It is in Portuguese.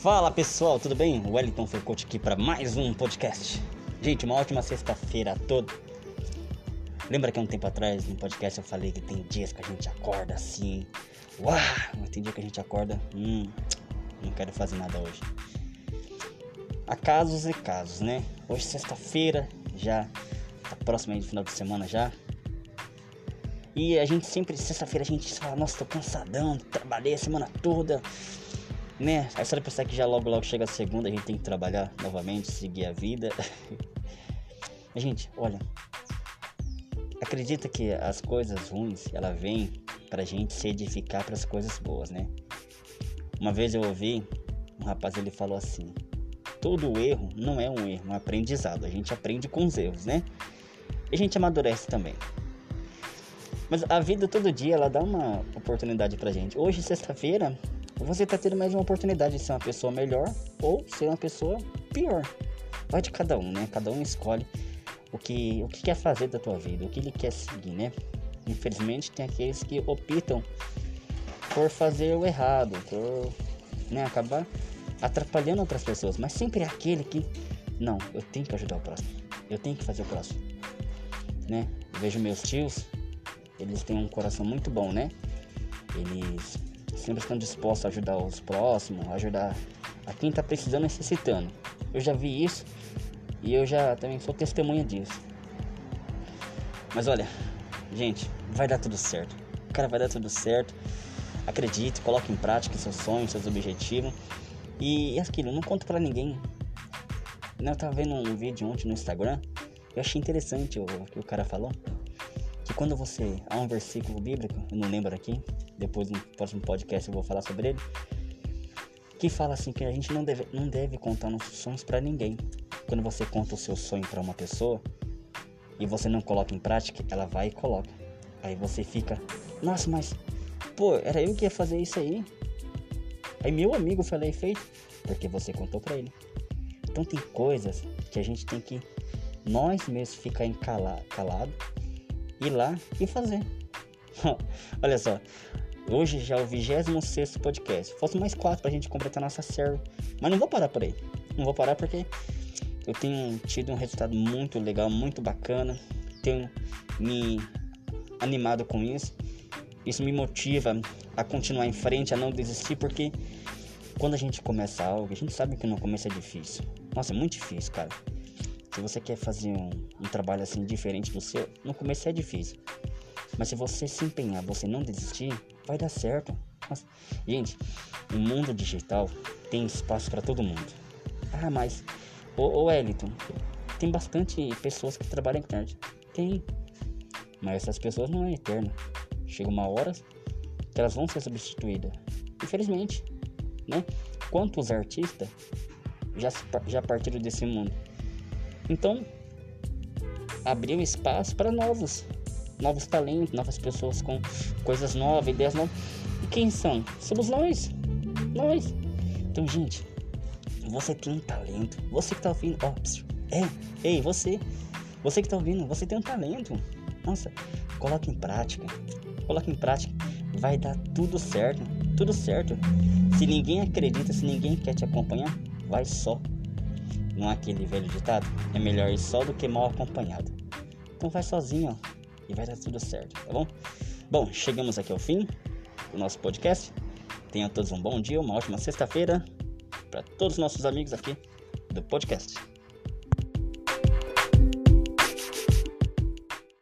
Fala pessoal, tudo bem? Wellington foi coach aqui para mais um podcast. Gente, uma ótima sexta-feira a todos. Lembra que há um tempo atrás no podcast eu falei que tem dias que a gente acorda assim, uau, mas tem dia que a gente acorda, não quero fazer nada hoje. Há casos e casos, né? Hoje sexta-feira, já tá próximo aí do final de semana já. E a gente sempre, sexta-feira a gente fala, nossa, tô cansadão, trabalhei a semana toda, né? Aí só de pensar que já logo chega a segunda, a gente tem que trabalhar novamente, seguir a vida. Mas, gente, olha, acredita que as coisas ruins, ela vem pra gente se edificar pras coisas boas, né? Uma vez eu ouvi um rapaz, ele falou assim, todo erro não é um erro, é um aprendizado. A gente aprende com os erros, né? E a gente amadurece também. Mas a vida todo dia, ela dá uma oportunidade pra gente. Hoje, sexta-feira, você tá tendo mais uma oportunidade de ser uma pessoa melhor ou ser uma pessoa pior. Vai de cada um, né? Cada um escolhe o que quer fazer da tua vida, o que ele quer seguir, né? Infelizmente, tem aqueles que optam por fazer o errado, por, né, acabar atrapalhando outras pessoas. Mas sempre é aquele que, não, eu tenho que ajudar o próximo, eu tenho que fazer o próximo, né? Eu vejo meus tios, eles têm um coração muito bom, né? Eles sempre estão dispostos a ajudar os próximos, ajudar a quem está precisando e necessitando. Eu já vi isso e eu já também sou testemunha disso. Mas olha, gente, vai dar tudo certo. Cara, vai dar tudo certo. Acredite, coloque em prática seus sonhos, seus objetivos. E aquilo, não conta pra ninguém. Eu tava vendo um vídeo ontem no Instagram, eu achei interessante o que o cara falou. Que quando você... há um versículo bíblico, eu não lembro aqui, depois no próximo podcast eu vou falar sobre ele, que fala assim, que a gente não deve contar nossos sonhos pra ninguém. Quando você conta o seu sonho pra uma pessoa e você não coloca em prática, ela vai e coloca. Aí você fica, nossa, mas pô, era eu que ia fazer isso aí. Aí meu amigo falei feito, porque você contou pra ele. Então tem coisas que a gente tem que nós mesmos ficar calado, ir lá e fazer. Olha só, hoje já é o 26º podcast. Faltam mais 4 pra gente completar nossa série. Mas não vou parar por aí. Não vou parar porque eu tenho tido um resultado muito legal, muito bacana. Tenho me animado com isso. Isso me motiva a continuar em frente, a não desistir, porque quando a gente começa algo, a gente sabe que no começo é difícil. Nossa, é muito difícil, cara. Se você quer fazer um trabalho assim diferente do seu, no começo é difícil. Mas se você se empenhar, você não desistir, vai dar certo. Nossa. Gente, o mundo digital tem espaço para todo mundo. Ah, mas, ô Wellington, tem bastante pessoas que trabalham na internet. Tem, mas essas pessoas não é eterna. Chega uma hora que elas vão ser substituídas. Infelizmente, né? Quantos artistas já partiram desse mundo? Então, abriu espaço para novos talentos, novas pessoas com coisas novas, ideias novas. E quem são? Somos nós. Então, gente, você tem um talento. Você que tá ouvindo, ó, ei, você que tá ouvindo, você tem um talento. Nossa, coloque em prática, vai dar tudo certo. Se ninguém acredita, se ninguém quer te acompanhar, vai só. Não é aquele velho ditado? É melhor ir só do que mal acompanhado. Então vai sozinho, ó, e vai dar tudo certo, tá bom? Bom, chegamos aqui ao fim do nosso podcast. Tenham todos um bom dia, uma ótima sexta-feira para todos os nossos amigos aqui do podcast.